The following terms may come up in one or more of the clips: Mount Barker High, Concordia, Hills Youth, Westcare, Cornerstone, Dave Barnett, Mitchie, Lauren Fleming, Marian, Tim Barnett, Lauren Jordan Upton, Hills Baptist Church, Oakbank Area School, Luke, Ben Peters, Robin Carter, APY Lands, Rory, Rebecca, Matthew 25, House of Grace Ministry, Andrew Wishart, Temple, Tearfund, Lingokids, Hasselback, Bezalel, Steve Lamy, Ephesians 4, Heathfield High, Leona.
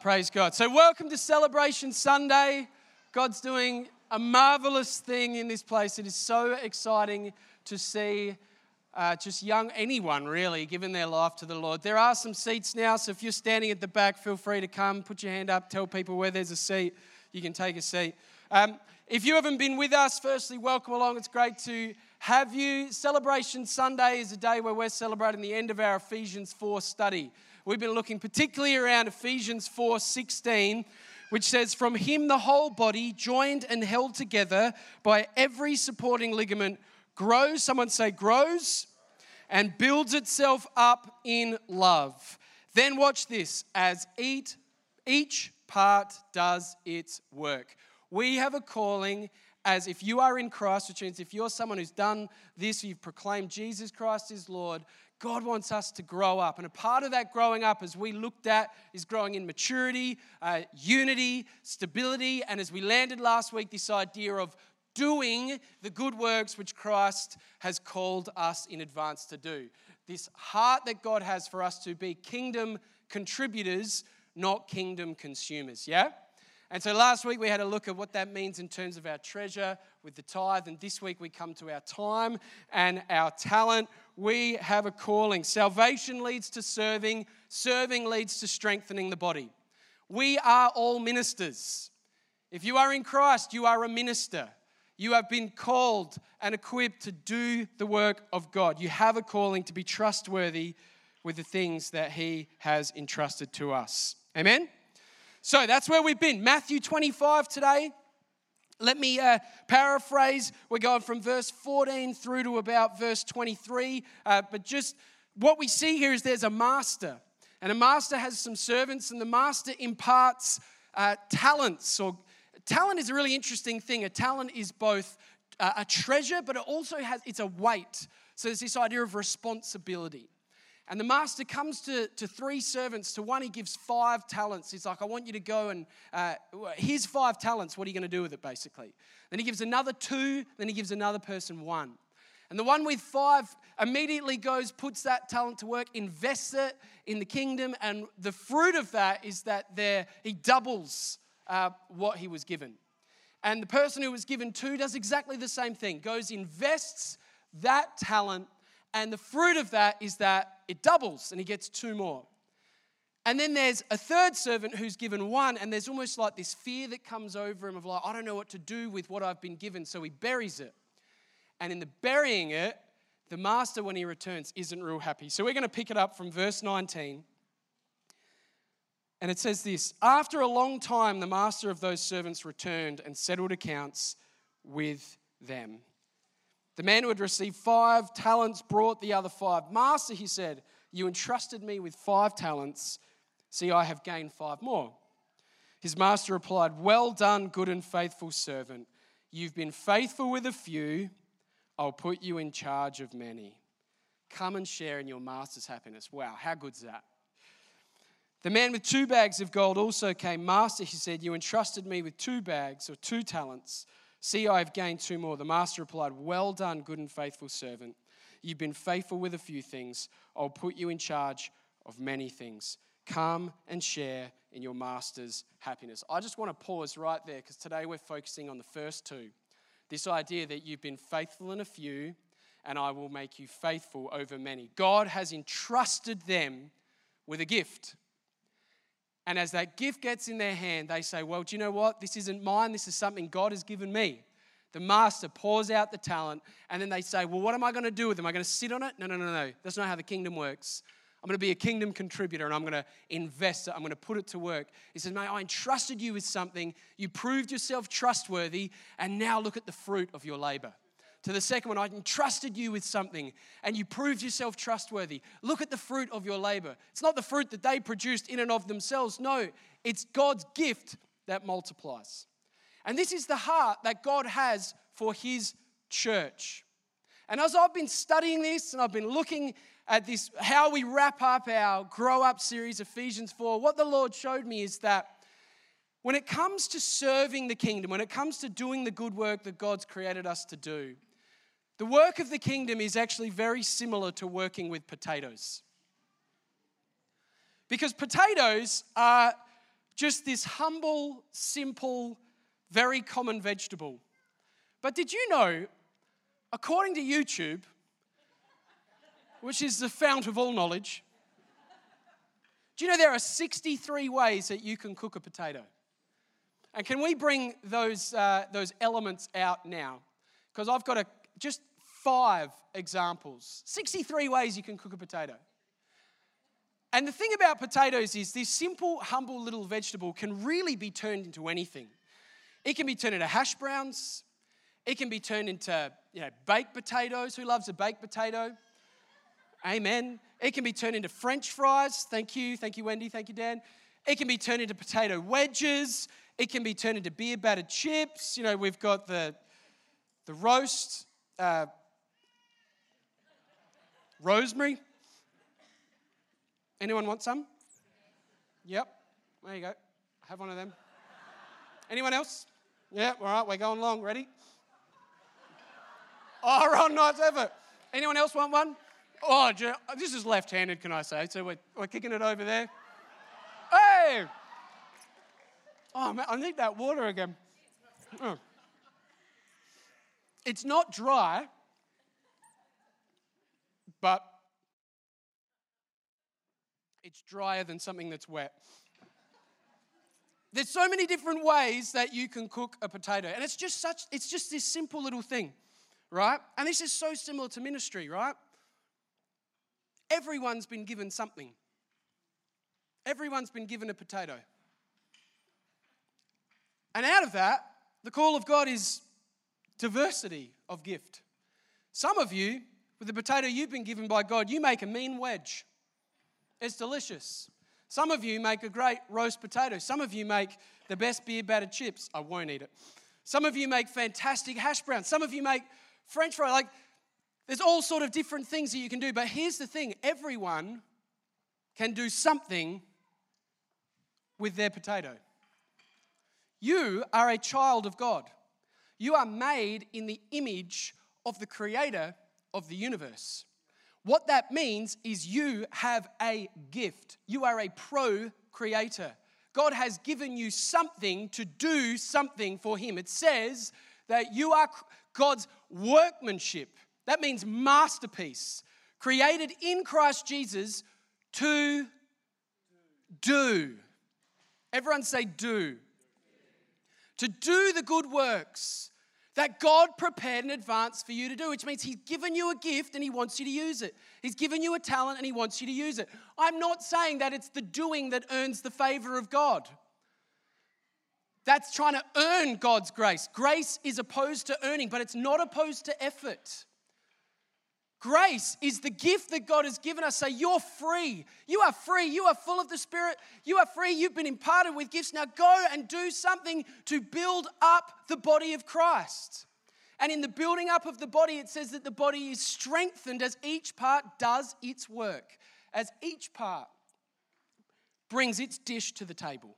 Praise God. So welcome to Celebration Sunday. God's doing a marvelous thing in this place. It is so exciting to see anyone really, giving their life to the Lord. There are some seats now, so if you're standing at the back, feel free to come, put your hand up, tell people where there's a seat. You can take a seat. If you haven't been with us, firstly, welcome along. It's great to have you. Celebration Sunday is a day where we're celebrating the end of our Ephesians 4 study. We've been looking particularly around Ephesians 4:16, which says, "From him the whole body, joined and held together by every supporting ligament, grows," someone say grows, "and builds itself up in love. Then watch this, as each part does its work." We have a calling as if you are in Christ, which means if you're someone who's done this, you've proclaimed Jesus Christ is Lord, God wants us to grow up. And a part of that growing up, as we looked at, is growing in maturity, unity, stability, and as we landed last week, this idea of doing the good works which Christ has called us in advance to do. This heart that God has for us to be kingdom contributors, not kingdom consumers, yeah? And so last week we had a look at what that means in terms of our treasure with the tithe, and this week we come to our time and our talent. We have a calling. Salvation leads to serving. Serving leads to strengthening the body. We are all ministers. If you are in Christ, you are a minister. You have been called and equipped to do the work of God. You have a calling to be trustworthy with the things that He has entrusted to us. Amen? So that's where we've been. Matthew 25 today. Let me paraphrase. We're going from verse 14 through to about verse 23. But just what we see here is there's a master. And a master has some servants. And the master imparts talents. Or talent is a really interesting thing. A talent is both a treasure, but it also it's a weight. So there's this idea of responsibility. And the master comes to three servants. To one, he gives 5 talents. He's like, I want you to go and, here's 5 talents. What are you going to do with it, basically? Then he gives another 2. Then he gives another person 1. And the one with 5 immediately goes, puts that talent to work, invests it in the kingdom. And the fruit of that is that he doubles what he was given. And the person who was given 2 does exactly the same thing. Goes, invests that talent. And the fruit of that is that it doubles and he gets 2 more. And then there's a third servant who's given 1, and there's almost like this fear that comes over him of like, I don't know what to do with what I've been given, so he buries it. And in the burying it, the master, when he returns, isn't real happy. So we're going to pick it up from verse 19. And it says this, "After a long time, the master of those servants returned and settled accounts with them. The man who had received 5 talents brought the other 5. 'Master,' he said, 'you entrusted me with 5 talents. See, I have gained 5 more.' His master replied, 'Well done, good and faithful servant. You've been faithful with a few. I'll put you in charge of many. Come and share in your master's happiness.'" Wow, how good's that? "The man with 2 bags of gold also came. 'Master,' he said, 'you entrusted me with 2 bags,' or 2 talents. See, I have gained 2 more. The master replied, 'Well done, good and faithful servant. You've been faithful with a few things. I'll put you in charge of many things. Come and share in your master's happiness.'" I just want to pause right there because today we're focusing on the first 2. This idea that you've been faithful in a few and I will make you faithful over many. God has entrusted them with a gift. And as that gift gets in their hand, they say, well, do you know what? This isn't mine. This is something God has given me. The master pours out the talent, and then they say, well, what am I going to do with them? Am I going to sit on it? No. That's not how the kingdom works. I'm going to be a kingdom contributor, and I'm going to invest it. I'm going to put it to work. He says, mate, I entrusted you with something. You proved yourself trustworthy, and now look at the fruit of your labor. To the second one, I entrusted you with something and you proved yourself trustworthy. Look at the fruit of your labor. It's not the fruit that they produced in and of themselves. No, it's God's gift that multiplies. And this is the heart that God has for His church. And as I've been studying this and I've been looking at this, how we wrap up our Grow Up series, Ephesians 4, what the Lord showed me is that when it comes to serving the kingdom, when it comes to doing the good work that God's created us to do, the work of the kingdom is actually very similar to working with potatoes. Because potatoes are Just this humble, simple, very common vegetable. But did you know, according to YouTube, which is the fount of all knowledge, do you know there are 63 ways that you can cook a potato? And can we bring those elements out now? Because I've got just 5 examples. 63 ways you can cook a potato. And the thing about potatoes is this simple, humble little vegetable can really be turned into anything. It can be turned into hash browns. It can be turned into, baked potatoes. Who loves a baked potato? Amen. It can be turned into French fries. Thank you, Wendy. Thank you, Dan. It can be turned into potato wedges. It can be turned into beer battered chips. We've got the roast, rosemary. Anyone want some? Yep. There you go. Have one of them. Anyone else? Yeah, all right, we're going long. Ready? Oh, Ron, nice effort. Anyone else want one? Oh, this is left-handed, can I say? So we're kicking it over there. Hey! Oh, man, I need that water again. Oh. It's not dry, but it's drier than something that's wet. There's so many different ways that you can cook a potato. And it's just this simple little thing, right? And this is so similar to ministry, right? Everyone's been given something. Everyone's been given a potato. And out of that, the call of God is diversity of gift. Some of you, with the potato you've been given by God, you make a mean wedge. It's delicious. Some of you make a great roast potato. Some of you make the best beer battered chips. I won't eat it. Some of you make fantastic hash browns. Some of you make French fries. There's all sort of different things that you can do. But here's the thing. Everyone can do something with their potato. You are a child of God. You are made in the image of the creator of the universe. What that means is you have a gift. You are a pro-creator. God has given you something to do something for him. It says that you are God's workmanship. That means masterpiece, created in Christ Jesus to do. Everyone say do. To do the good works that God prepared in advance for you to do, which means he's given you a gift and he wants you to use it. He's given you a talent and he wants you to use it. I'm not saying that it's the doing that earns the favor of God. That's trying to earn God's grace. Grace is opposed to earning, but it's not opposed to effort. Grace is the gift that God has given us. So you're free. You are free. You are full of the Spirit. You are free. You've been imparted with gifts. Now go and do something to build up the body of Christ. And in the building up of the body, it says that the body is strengthened as each part does its work, as each part brings its dish to the table.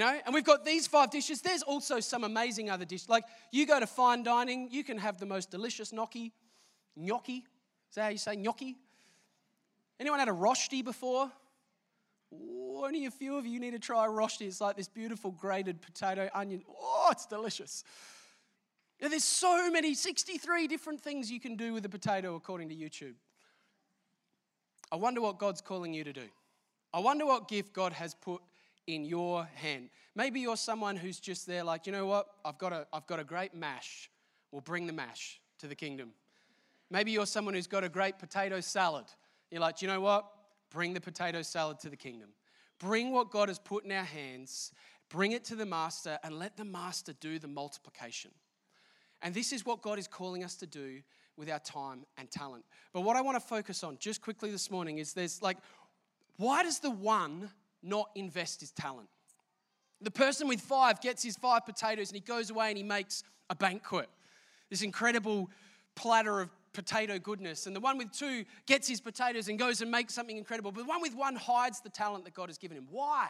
And we've got these 5 dishes. There's also some amazing other dishes. You go to fine dining, you can have the most delicious gnocchi. Is that how you say gnocchi? Anyone had a roshti before? Ooh, only a few of you need to try a roshti. It's like this beautiful grated potato, onion. Oh, it's delicious. There's so many, 63 different things you can do with a potato according to YouTube. I wonder what God's calling you to do. I wonder what gift God has put in your hand. Maybe you're someone who's just there like, you know what? I've got a great mash. We'll bring the mash to the kingdom. Maybe you're someone who's got a great potato salad. You're like, you know what? Bring the potato salad to the kingdom. Bring what God has put in our hands. Bring it to the master and let the master do the multiplication. And this is what God is calling us to do with our time and talent. But what I want to focus on just quickly this morning is there's why does the one not invest his talent? The person with 5 gets his 5 potatoes and he goes away and he makes a banquet, this incredible platter of potato goodness. And the one with 2 gets his potatoes and goes and makes something incredible. But the one with 1 hides the talent that God has given him. Why?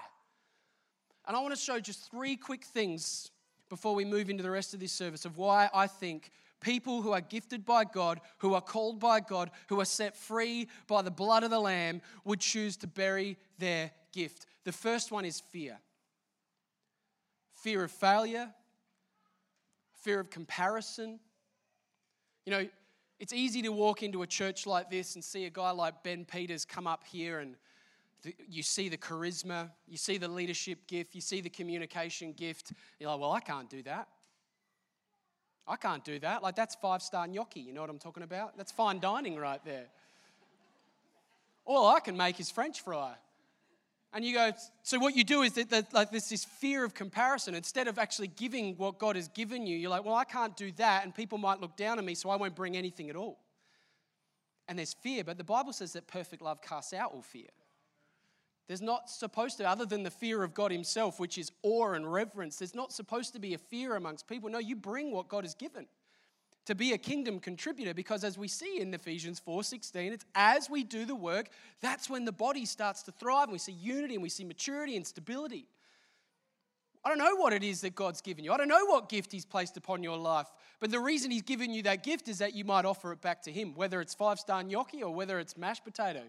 And I want to show just 3 quick things before we move into the rest of this service of why I think people who are gifted by God, who are called by God, who are set free by the blood of the Lamb would choose to bury their gift. The first one is fear. Fear of failure, fear of comparison. You know, it's easy to walk into a church like this and see a guy like Ben Peters come up here and you see the charisma, you see the leadership gift, you see the communication gift. You're like, well, I can't do that. I can't do that. Like, that's five-star gnocchi. You know what I'm talking about? That's fine dining right there. All I can make is French fry. And you go, so what you do is that like there's this fear of comparison. Instead of actually giving what God has given you, you're like, well, I can't do that, and people might look down on me, so I won't bring anything at all. And there's fear, but the Bible says that perfect love casts out all fear. There's not supposed to, other than the fear of God himself, which is awe and reverence, there's not supposed to be a fear amongst people. No, you bring what God has given to be a kingdom contributor, because as we see in Ephesians 4:16, it's as we do the work, that's when the body starts to thrive, and we see unity, and we see maturity and stability. I don't know what it is that God's given you. I don't know what gift he's placed upon your life, but the reason he's given you that gift is that you might offer it back to him, whether it's five-star gnocchi or whether it's mashed potato.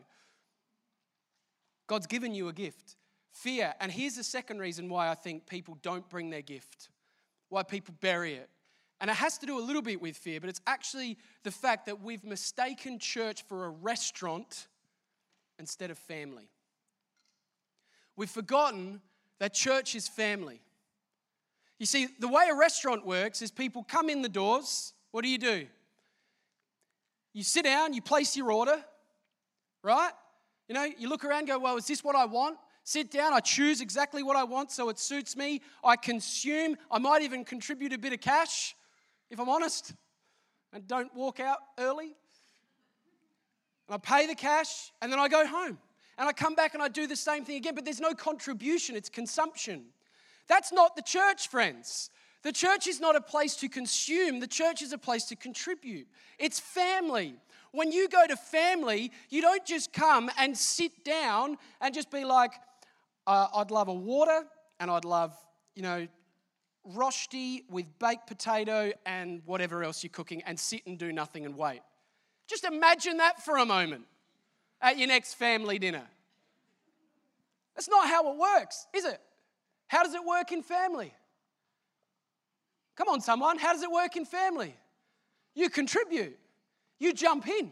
God's given you a gift, fear. And here's the second reason why I think people don't bring their gift, why people bury it. And it has to do a little bit with fear, but it's actually the fact that we've mistaken church for a restaurant instead of family. We've forgotten that church is family. You see, the way a restaurant works is people come in the doors. What do? You sit down, you place your order, right? You know, you look around and go, well, is this what I want? Sit down, I choose exactly what I want so it suits me. I consume, I might even contribute a bit of cash, if I'm honest, and don't walk out early. And I pay the cash, and then I go home. And I come back and I do the same thing again, but there's no contribution, it's consumption. That's not the church, friends. The church is not a place to consume. The church is a place to contribute. It's family. When you go to family, you don't just come and sit down and just be like, I'd love a water and I'd love, you know, rosti with baked potato and whatever else you're cooking, and sit and do nothing and wait. Just imagine that for a moment at your next family dinner. That's not how it works, is it? How does it work in family? Come on, someone. How does it work in family? You contribute. You jump in.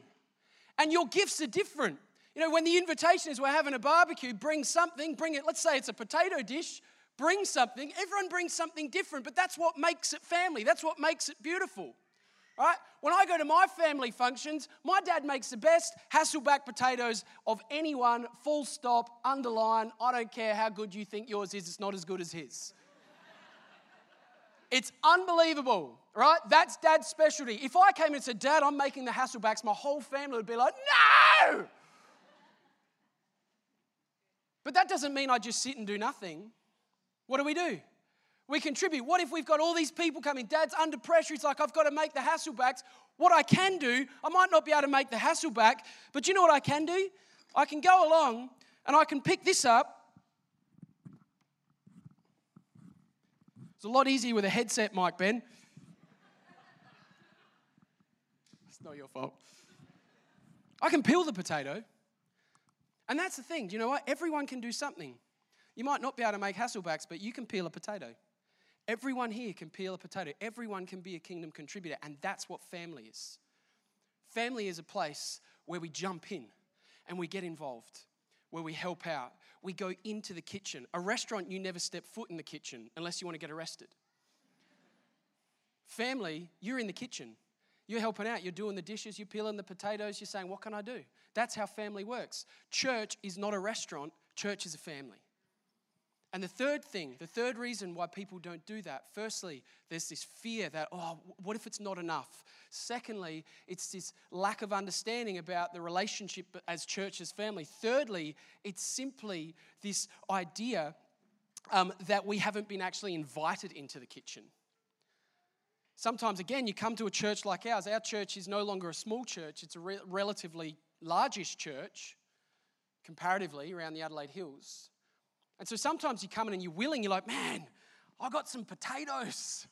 And your gifts are different. You know, when the invitation is we're having a barbecue, bring something, bring it. Let's say it's a potato dish. Bring something. Everyone brings something different, but that's what makes it family. That's what makes it beautiful, right? When I go to my family functions, my dad makes the best Hasselback potatoes of anyone, full stop, underline. I don't care how good you think yours is. It's not as good as his. It's unbelievable, right? That's Dad's specialty. If I came and said, Dad, I'm making the Hasselbacks, my whole family would be like, no! But that doesn't mean I just sit and do nothing. What do? We contribute. What if we've got all these people coming? Dad's under pressure. He's like, I've got to make the Hasselbacks. What I can do, I might not be able to make the Hasselback, but you know what I can do? I can go along and I can pick this up. It's a lot easier with a headset mic, Ben. It's not your fault. I can peel the potato. And that's the thing. Do you know what? Everyone can do something. You might not be able to make Hasselbacks, but you can peel a potato. Everyone here can peel a potato. Everyone can be a kingdom contributor. And that's what family is. Family is a place where we jump in and we get involved, where we help out. We go into the kitchen. A restaurant, you never step foot in the kitchen unless you want to get arrested. Family, you're in the kitchen. You're helping out. You're doing the dishes. You're peeling the potatoes. You're saying, what can I do? That's how family works. Church is not a restaurant. Church is a family. And the third thing, the third reason why people don't do that, firstly, there's this fear that, oh, what if it's not enough? Secondly, it's this lack of understanding about the relationship as church, as family. Thirdly, it's simply this idea that we haven't been actually invited into the kitchen. Sometimes, again, you come to a church like ours. Our church is no longer a small church. It's a relatively largish church, comparatively, around the Adelaide Hills. And so sometimes you come in and you're willing, you're like, man, I got some potatoes.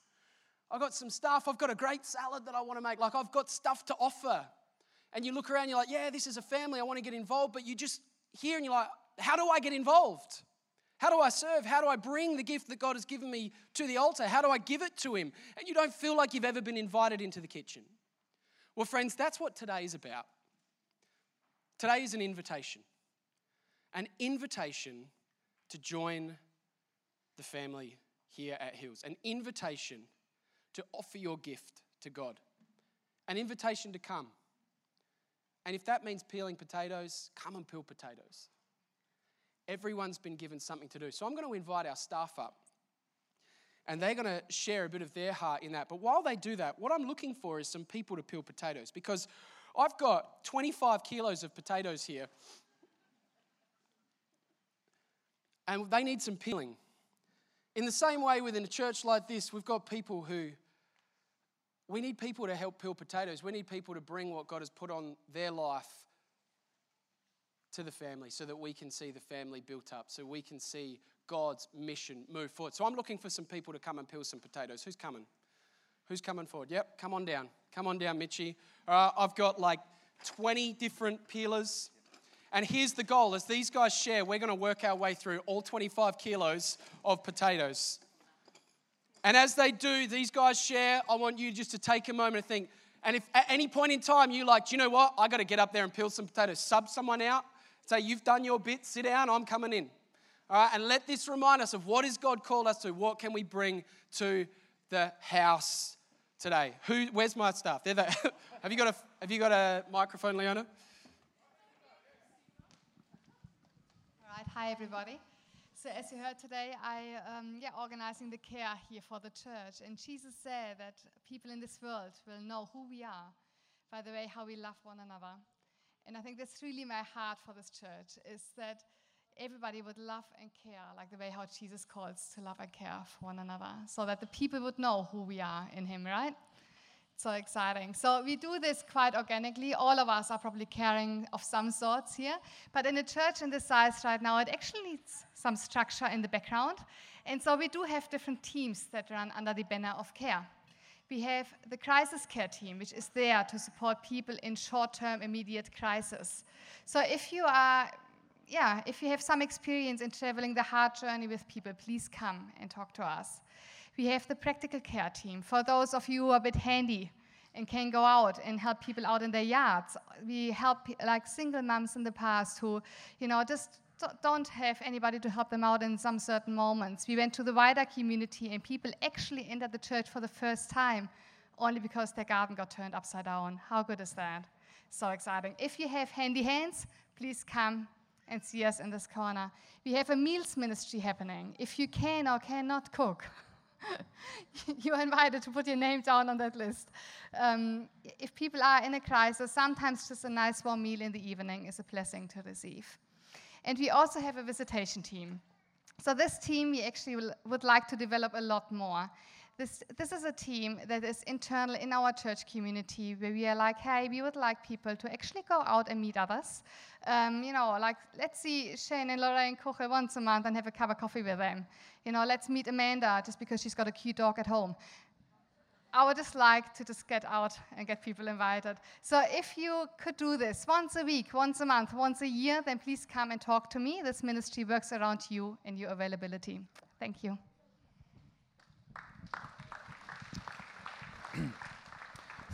I got some stuff. I've got a great salad that I want to make. Like, I've got stuff to offer. And you look around, you're like, yeah, this is a family. I want to get involved. But you just hear and you're like, how do I get involved? How do I serve? How do I bring the gift that God has given me to the altar? How do I give it to him? And you don't feel like you've ever been invited into the kitchen. Well, friends, that's what today is about. Today is an invitation to join the family here at Hills, an invitation to offer your gift to God, an invitation to come. And if that means peeling potatoes, come and peel potatoes. Everyone's been given something to do. So I'm going to invite our staff up and they're going to share a bit of their heart in that. But while they do that, what I'm looking for is some people to peel potatoes, because I've got 25 kilos of potatoes here and they need some peeling. In the same way, within a church like this, we've got people who, we need people to help peel potatoes. We need people to bring what God has put on their life to the family so that we can see the family built up, so we can see God's mission move forward. So I'm looking for some people to come and peel some potatoes. Who's coming? Who's coming forward? Yep, come on down. Come on down, Mitchie. All right, I've got like 20 different peelers. And here's the goal. As these guys share, we're going to work our way through all 25 kilos of potatoes. And as they do, these guys share, I want you just to take a moment and think. And if at any point in time you're like, do you know what? I got to get up there and peel some potatoes. Sub someone out. Say, you've done your bit. Sit down. I'm coming in. All right? And let this remind us of what is God called us to. What can we bring to the house today? Where's my staff? They're there. Have you got a microphone, Leona? Hi everybody. So as you heard today, I organizing the care here for the church, and Jesus said that people in this world will know who we are by the way how we love one another. And I think that's really my heart for this church, is that everybody would love and care like the way how Jesus calls to love and care for one another, so that the people would know who we are in him, right? So exciting. So we do this quite organically. All of us are probably caring of some sorts here. But in a church in this size right now, it actually needs some structure in the background. And so we do have different teams that run under the banner of care. We have the crisis care team, which is there to support people in short-term, immediate crisis. So if you are, if you have some experience in traveling the hard journey with people, please come and talk to us. We have the practical care team. For those of you who are a bit handy and can go out and help people out in their yards, we help like single mums in the past who, just don't have anybody to help them out in some certain moments. We went to the wider community and people actually entered the church for the first time only because their garden got turned upside down. How good is that? So exciting. If you have handy hands, please come and see us in this corner. We have a meals ministry happening. If you can or cannot cook, you are invited to put your name down on that list. If people are in a crisis, sometimes just a nice warm meal in the evening is a blessing to receive. And we also have a visitation team. So this team we actually would like to develop a lot more. This is a team that is internal in our church community, where we are like, hey, we would like people to actually go out and meet others. Let's see Shane and Laura and Kuchel once a month and have a cup of coffee with them. Let's meet Amanda just because she's got a cute dog at home. I would just like to just get out and get people invited. So if you could do this once a week, once a month, once a year, then please come and talk to me. This ministry works around you and your availability. Thank you.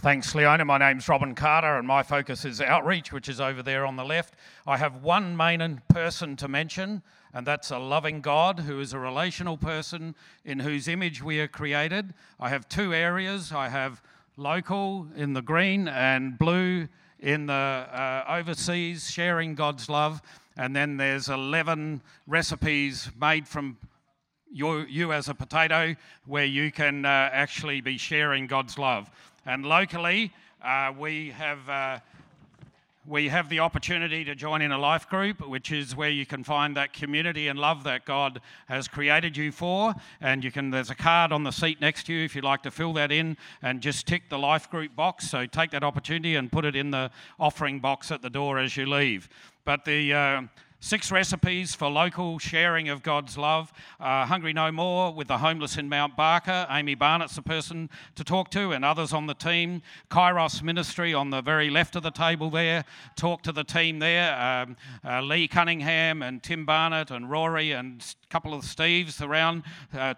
Thanks, Leona. My name's Robin Carter and my focus is outreach, which is over there on the left. I have one main person to mention, and that's a loving God who is a relational person in whose image we are created. I have two areas. I have local in the green and blue in the overseas, sharing God's love. And then there's 11 recipes made from you as a potato where you can actually be sharing God's love. And locally, we have the opportunity to join in a life group, which is where you can find that community and love that God has created you for. And there's a card on the seat next to you if you'd like to fill that in and just tick the life group box. So take that opportunity and put it in the offering box at the door as you leave. But the 6 recipes for local sharing of God's love. Hungry No More with the homeless in Mount Barker. Amy Barnett's the person to talk to, and others on the team. Kairos Ministry on the very left of the table there. Talk to the team there. Lee Cunningham and Tim Barnett and Rory and a couple of Steves around.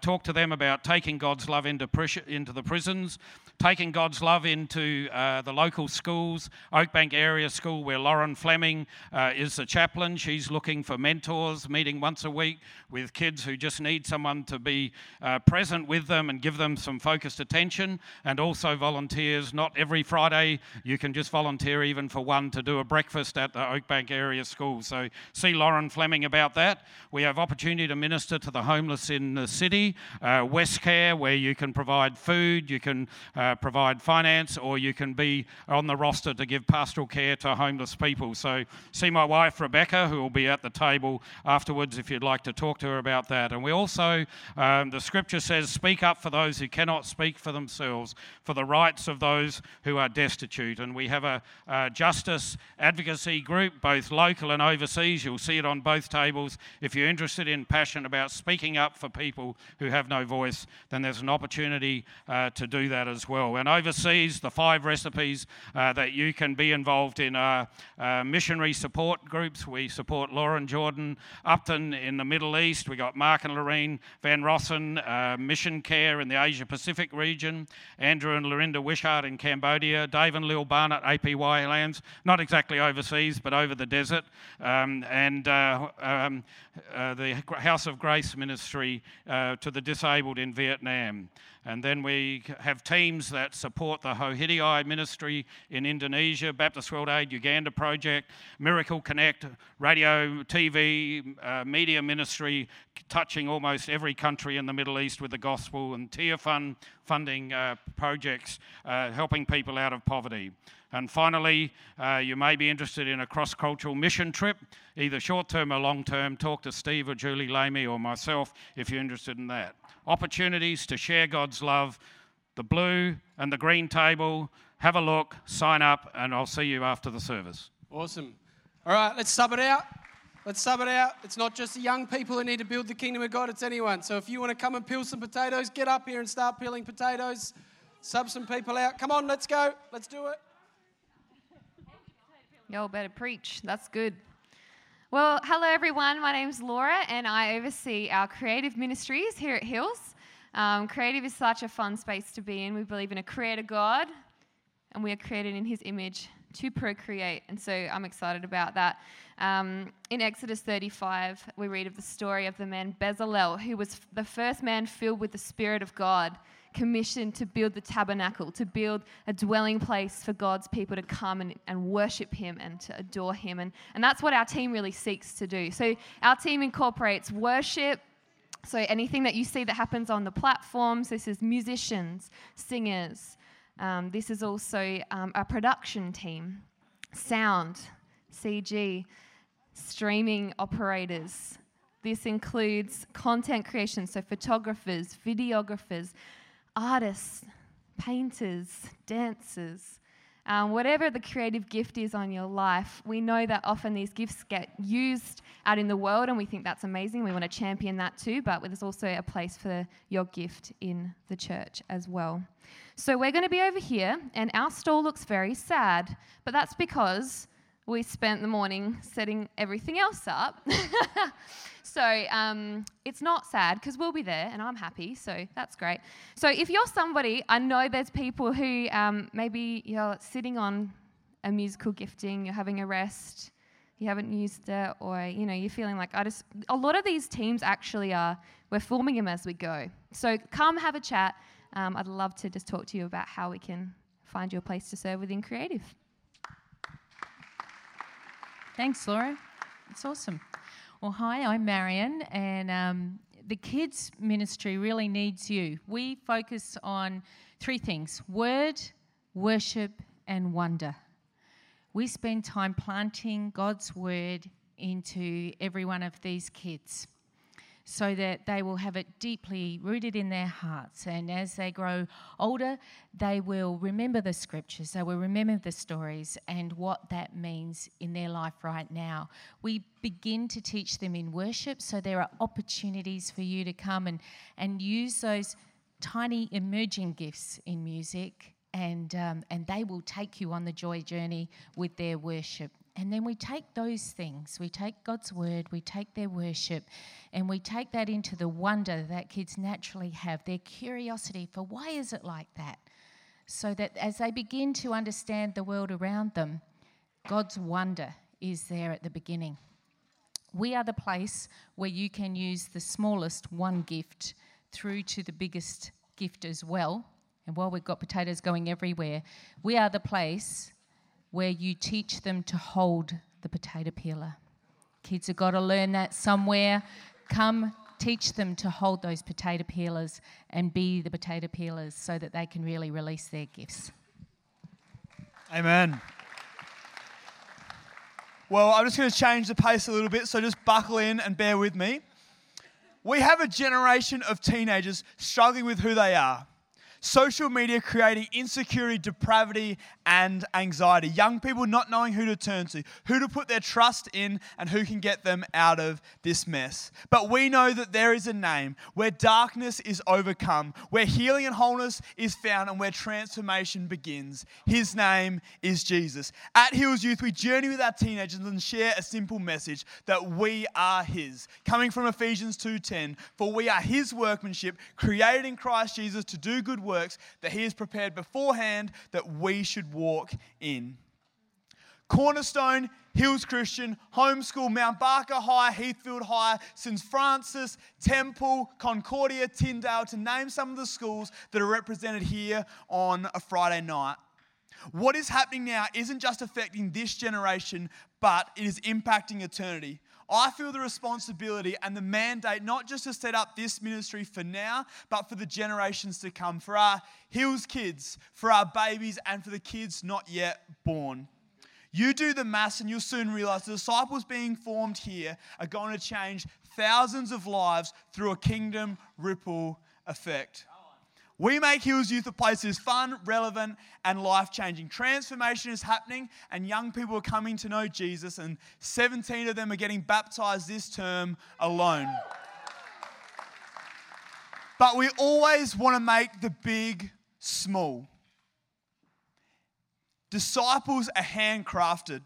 Talk to them about taking God's love into the prisons. Taking God's love into the local schools, Oakbank Area School, where Lauren Fleming is the chaplain. She's looking for mentors, meeting once a week with kids who just need someone to be present with them and give them some focused attention, and also volunteers. Not every Friday, you can just volunteer even for one to do a breakfast at the Oakbank Area School. So see Lauren Fleming about that. We have opportunity to minister to the homeless in the city, Westcare, where you can provide food, you can provide finance, or you can be on the roster to give pastoral care to homeless people. So see my wife Rebecca, who will be at the table afterwards if you'd like to talk to her about that. And we also, the scripture says, speak up for those who cannot speak for themselves, for the rights of those who are destitute. And we have a justice advocacy group, both local and overseas. You'll see it on both tables. If you're interested in passion about speaking up for people who have no voice, then there's an opportunity to do that as well. And overseas, the 5 recipes that you can be involved in are missionary support groups. We support Lauren Jordan Upton in the Middle East. We got Mark and Lorraine Van Rossen, Mission Care in the Asia Pacific region. Andrew and Lorinda Wishart in Cambodia. Dave and Lil Barnett, APY Lands. Not exactly overseas, but over the desert. The House of Grace Ministry to the disabled in Vietnam. And then we have teams that support the Hohidiai Ministry in Indonesia, Baptist World Aid, Uganda Project, Miracle Connect, radio, TV, media ministry, touching almost every country in the Middle East with the gospel, and Tearfund funding projects, helping people out of poverty. And finally, you may be interested in a cross-cultural mission trip, either short-term or long-term. Talk to Steve or Julie Lamy or myself if you're interested in that. Opportunities to share God's love, the blue and the green table. Have a look, sign up, and I'll see you after the service. Awesome. All right, let's sub it out. Let's sub it out. It's not just the young people who need to build the kingdom of God, it's anyone. So if you want to come and peel some potatoes, get up here and start peeling potatoes. Sub some people out. Come on, let's go. Let's do it. Y'all better preach. That's good. Well, hello everyone. My name's Laura and I oversee our creative ministries here at Hills. Creative is such a fun space to be in. We believe in a creator God and we are created in his image to procreate. And so I'm excited about that. In Exodus 35, we read of the story of the man Bezalel, who was the first man filled with the Spirit of God, commissioned to build the tabernacle, to build a dwelling place for God's people to come and worship him and to adore him. And that's what our team really seeks to do. So our team incorporates worship. So anything that you see that happens on the platforms, this is musicians, singers. This is also a production team, sound, CG, streaming operators. This includes content creation, so photographers, videographers, artists, painters, dancers, whatever the creative gift is on your life. We know that often these gifts get used out in the world and we think that's amazing. We want to champion that too, but there's also a place for your gift in the church as well. So we're going to be over here and our stall looks very sad, but that's because we spent the morning setting everything else up. So it's not sad because we'll be there and I'm happy, so that's great. So if you're somebody, I know there's people who maybe you're sitting on a musical gifting, you're having a rest, you haven't used it, or you know, you're feeling like a lot of these teams actually are, we're forming them as we go. So come have a chat. I'd love to just talk to you about how we can find your place to serve within Creative. Thanks, Laura. It's awesome. Well, hi, I'm Marian, and the kids' ministry really needs you. We focus on 3 things: word, worship, and wonder. We spend time planting God's word into every one of these kids. so that they will have it deeply rooted in their hearts. And as they grow older, they will remember the scriptures, they will remember the stories and what that means in their life right now. We begin to teach them in worship, so there are opportunities for you to come and use those tiny emerging gifts in music, and they will take you on the joy journey with their worship. And then we take those things, we take God's word, we take their worship, and we take that into the wonder that kids naturally have, their curiosity for why is it like that? So that as they begin to understand the world around them, God's wonder is there at the beginning. We are the place where you can use the smallest one gift through to the biggest gift as well. And while we've got potatoes going everywhere, we are the place where you teach them to hold the potato peeler. Kids have got to learn that somewhere. Come teach them to hold those potato peelers and be the potato peelers so that they can really release their gifts. Amen. Well, I'm just going to change the pace a little bit, so just buckle in and bear with me. We have a generation of teenagers struggling with who they are. Social media creating insecurity, depravity, and anxiety. Young people not knowing who to turn to, who to put their trust in, and who can get them out of this mess. But we know that there is a name where darkness is overcome, where healing and wholeness is found, and where transformation begins. His name is Jesus. At Hills Youth, we journey with our teenagers and share a simple message that we are His. Coming from Ephesians 2:10, for we are His workmanship, created in Christ Jesus to do good works, that He has prepared beforehand that we should walk in. Cornerstone, Hills Christian, Homeschool, Mount Barker High, Heathfield High, St. Francis, Temple, Concordia, Tyndale, to name some of the schools that are represented here on a Friday night. What is happening now isn't just affecting this generation, but it is impacting eternity. I feel the responsibility and the mandate not just to set up this ministry for now, but for the generations to come, for our Hills kids, for our babies, and for the kids not yet born. You do the maths and you'll soon realise the disciples being formed here are going to change thousands of lives through a kingdom ripple effect. We make Hills Youth a place that is fun, relevant, and life-changing. Transformation is happening, and young people are coming to know Jesus, and 17 of them are getting baptised this term alone. But we always want to make the big small. Disciples are handcrafted.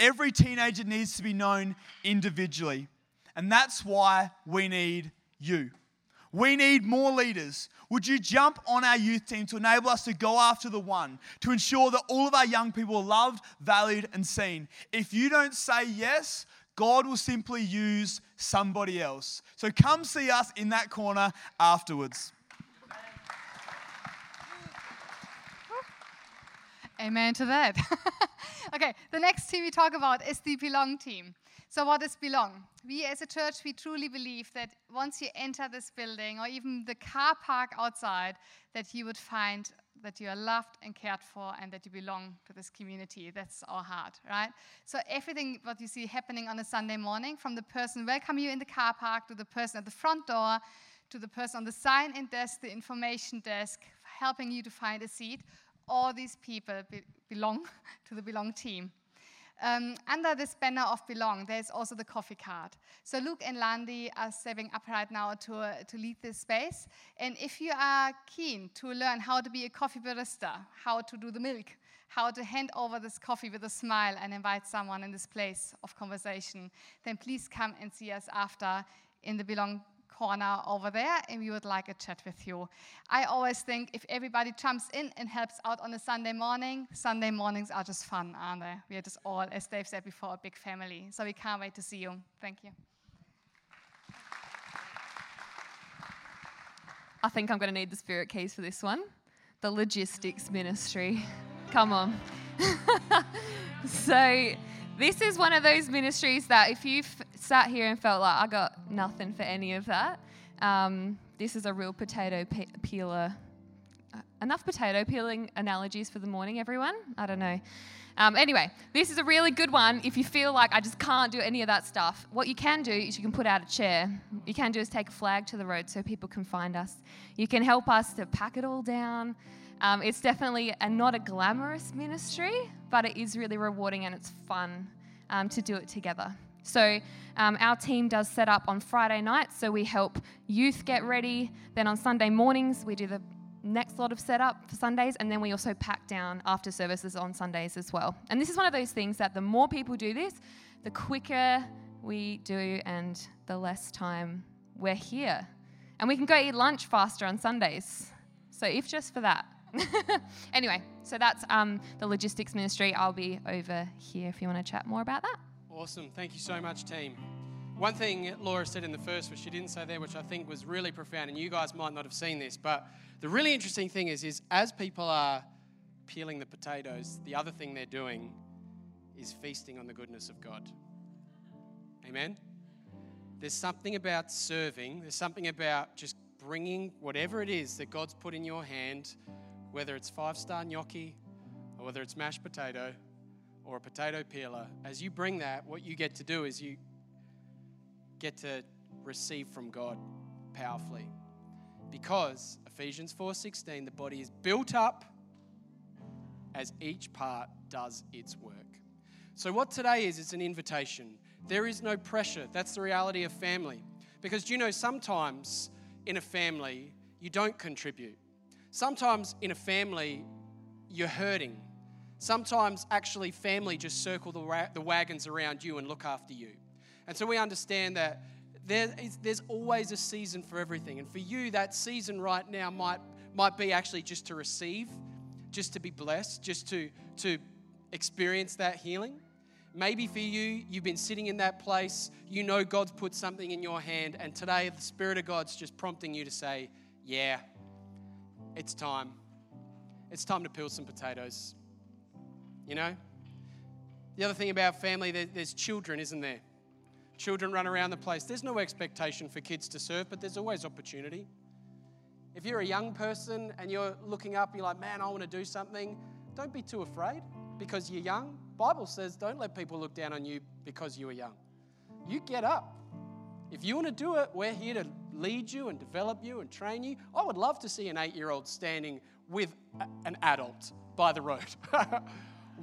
Every teenager needs to be known individually, and that's why we need you. We need more leaders. Would you jump on our youth team to enable us to go after the one, to ensure that all of our young people are loved, valued, and seen? If you don't say yes, God will simply use somebody else. So come see us in that corner afterwards. Amen to that. Okay, the next team we talk about is the Belong team. So what is Belong? We as a church, we truly believe that once you enter this building or even the car park outside, that you would find that you are loved and cared for and that you belong to this community. That's our heart, right? So everything what you see happening on a Sunday morning, from the person welcoming you in the car park to the person at the front door, to the person on the sign-in desk, the information desk, helping you to find a seat, all these people belong to the Belong team. Under this banner of Belong, there's also the coffee cart. So Luke and Landy are stepping up right now to lead this space. And if you are keen to learn how to be a coffee barista, how to do the milk, how to hand over this coffee with a smile and invite someone in this place of conversation, then please come and see us after in the Belong corner over there, and we would like a chat with you. I always think if everybody jumps in and helps out on a Sunday morning, Sunday mornings are just fun, aren't they? We are just all, as Dave said before, a big family. So we can't wait to see you. Thank you. I think I'm going to need the spirit keys for this one. The logistics ministry. Come on. So this is one of those ministries that if you've sat here and felt like I got nothing for any of that, this is a real potato peeler Enough potato peeling analogies for the morning, everyone? I don't know. Anyway, this is a really good one. If you feel like I just can't do any of that stuff, what you can do is you can put out a chair. You can do is take a flag to the road so people can find us. You can help us to pack it all down. It's definitely not a glamorous ministry, but it is really rewarding and it's fun to do it together. So our team does set up on Friday nights, so we help youth get ready. Then on Sunday mornings, we do the next lot of setup for Sundays, and then we also pack down after services on Sundays as well. And this is one of those things that the more people do this, the quicker we do and the less time we're here. And we can go eat lunch faster on Sundays. So if just for that. Anyway, so that's the logistics ministry. I'll be over here if you want to chat more about that. Awesome. Thank you so much, team. One thing Laura said in the first, which she didn't say there, which I think was really profound, and you guys might not have seen this, but the really interesting thing is as people are peeling the potatoes, the other thing they're doing is feasting on the goodness of God. Amen? There's something about serving. There's something about just bringing whatever it is that God's put in your hand, whether it's five-star gnocchi or whether it's mashed potato or a potato peeler. As you bring that, what you get to do is you get to receive from God powerfully, because Ephesians 4:16, the body is built up as each part does its work. So what today is, it's an invitation. There is no pressure. That's the reality of family, because you know sometimes in a family you don't contribute. Sometimes in a family you're hurting. Sometimes actually family just circle the wagons around you and look after you. And so we understand that there's always a season for everything. And for you, that season right now might be actually just to receive, just to be blessed, just to experience that healing. Maybe for you, you've been sitting in that place. You know God's put something in your hand. And today, the Spirit of God's just prompting you to say, yeah, it's time. It's time to peel some potatoes. You know? The other thing about family, there's children, isn't there? Children run around the place. There's no expectation for kids to serve, but there's always opportunity. If you're a young person and you're looking up, you're like, man, I want to do something, don't be too afraid because you're young. Bible says don't let people look down on you because you are young. You get up. If you want to do it, we're here to lead you and develop you and train you. I would love to see an 8-year-old standing with an adult by the road,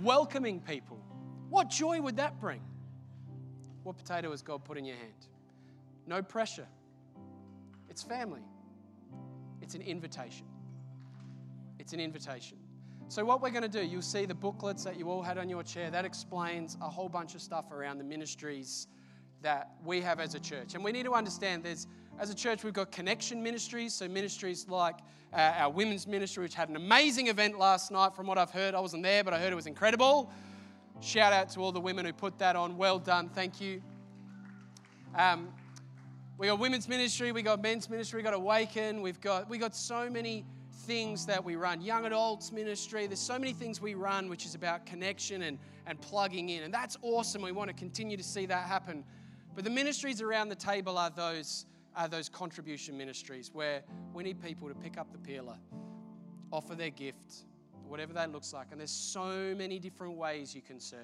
welcoming people. What joy would that bring? What potato has God put in your hand? No pressure. It's family. It's an invitation. It's an invitation. So what we're going to do, you'll see the booklets that you all had on your chair. That explains a whole bunch of stuff around the ministries that we have as a church. And we need to understand as a church, we've got connection ministries. So ministries like our women's ministry, which had an amazing event last night from what I've heard. I wasn't there, but I heard it was incredible. Shout out to all the women who put that on. Well done. Thank you. We got women's ministry. We got men's ministry. We got Awaken. We got so many things that we run. Young adults ministry. There's so many things we run, which is about connection and plugging in. And that's awesome. We want to continue to see that happen. But the ministries around the table are those contribution ministries where we need people to pick up the peeler, offer their gift, whatever that looks like. And there's so many different ways you can serve.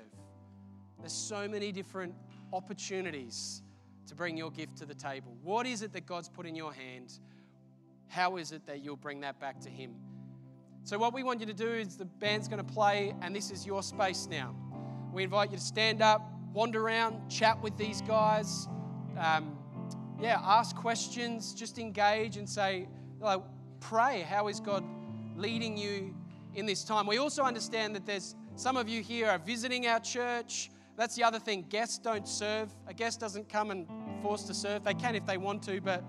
There's so many different opportunities to bring your gift to the table. What is it that God's put in your hand? How is it that you'll bring that back to Him? So what we want you to do is the band's going to play, and this is your space now. We invite you to stand up, wander around, chat with these guys. Ask questions, just engage and say, like, pray. How is God leading you in this time? We also understand that there's some of you here are visiting our church. That's the other thing. Guests don't serve. A guest doesn't come and force to serve. They can if they want to, but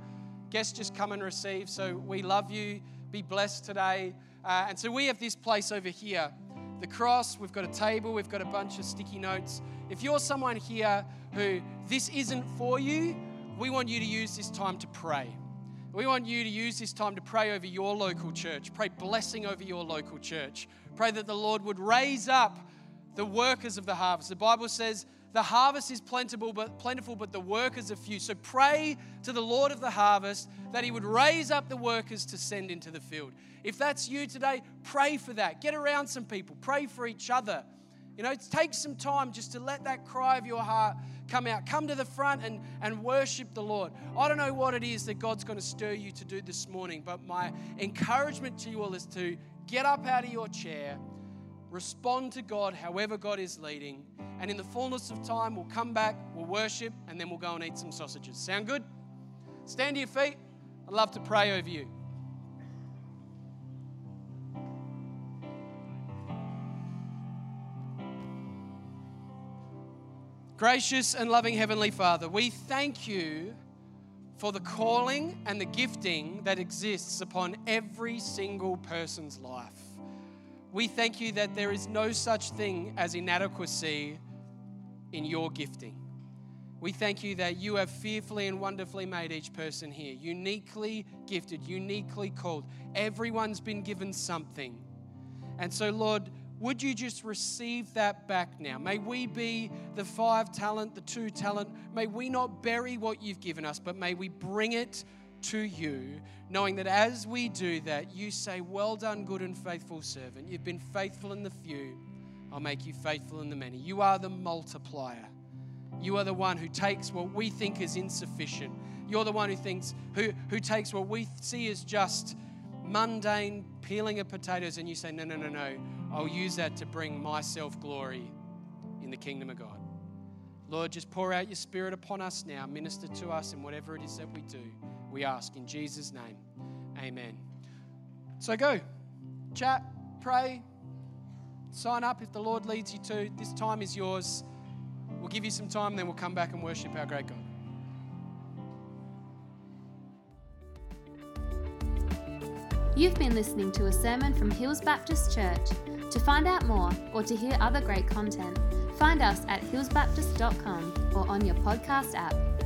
guests just come and receive. So we love you. Be blessed today. And so we have this place over here, the cross. We've got a table. We've got a bunch of sticky notes. If you're someone here who this isn't for you, we want you to use this time to pray. We want you to use this time to pray over your local church. Pray blessing over your local church. Pray that the Lord would raise up the workers of the harvest. The Bible says The harvest is plentiful, but the workers are few. So pray to the Lord of the harvest that he would raise up the workers to send into the field. If that's you today, pray for that. Get around some people. Pray for each other. You know, take some time just to let that cry of your heart come out. Come to the front and worship the Lord. I don't know what it is that God's going to stir you to do this morning, but my encouragement to you all is to get up out of your chair, respond to God however God is leading, and in the fullness of time, we'll come back, we'll worship, and then we'll go and eat some sausages. Sound good? Stand to your feet. I'd love to pray over you. Gracious and loving Heavenly Father, we thank you for the calling and the gifting that exists upon every single person's life. We thank you that there is no such thing as inadequacy in your gifting. We thank you that you have fearfully and wonderfully made each person here, uniquely gifted, uniquely called. Everyone's been given something. And so, Lord, would you just receive that back now? May we be the 5 talent, the 2 talent. May we not bury what you've given us, but may we bring it to you, knowing that as we do that, you say, well done, good and faithful servant. You've been faithful in the few. I'll make you faithful in the many. You are the multiplier. You are the one who takes what we think is insufficient. You're the one who takes what we see as just mundane peeling of potatoes, and you say, no. I'll use that to bring myself glory in the kingdom of God. Lord, just pour out your Spirit upon us now. Minister to us in whatever it is that we do. We ask in Jesus' name. Amen. So go. Chat, pray, sign up if the Lord leads you to. This time is yours. We'll give you some time, then we'll come back and worship our great God. You've been listening to a sermon from Hills Baptist Church. To find out more or to hear other great content, find us at hillsbaptist.com or on your podcast app.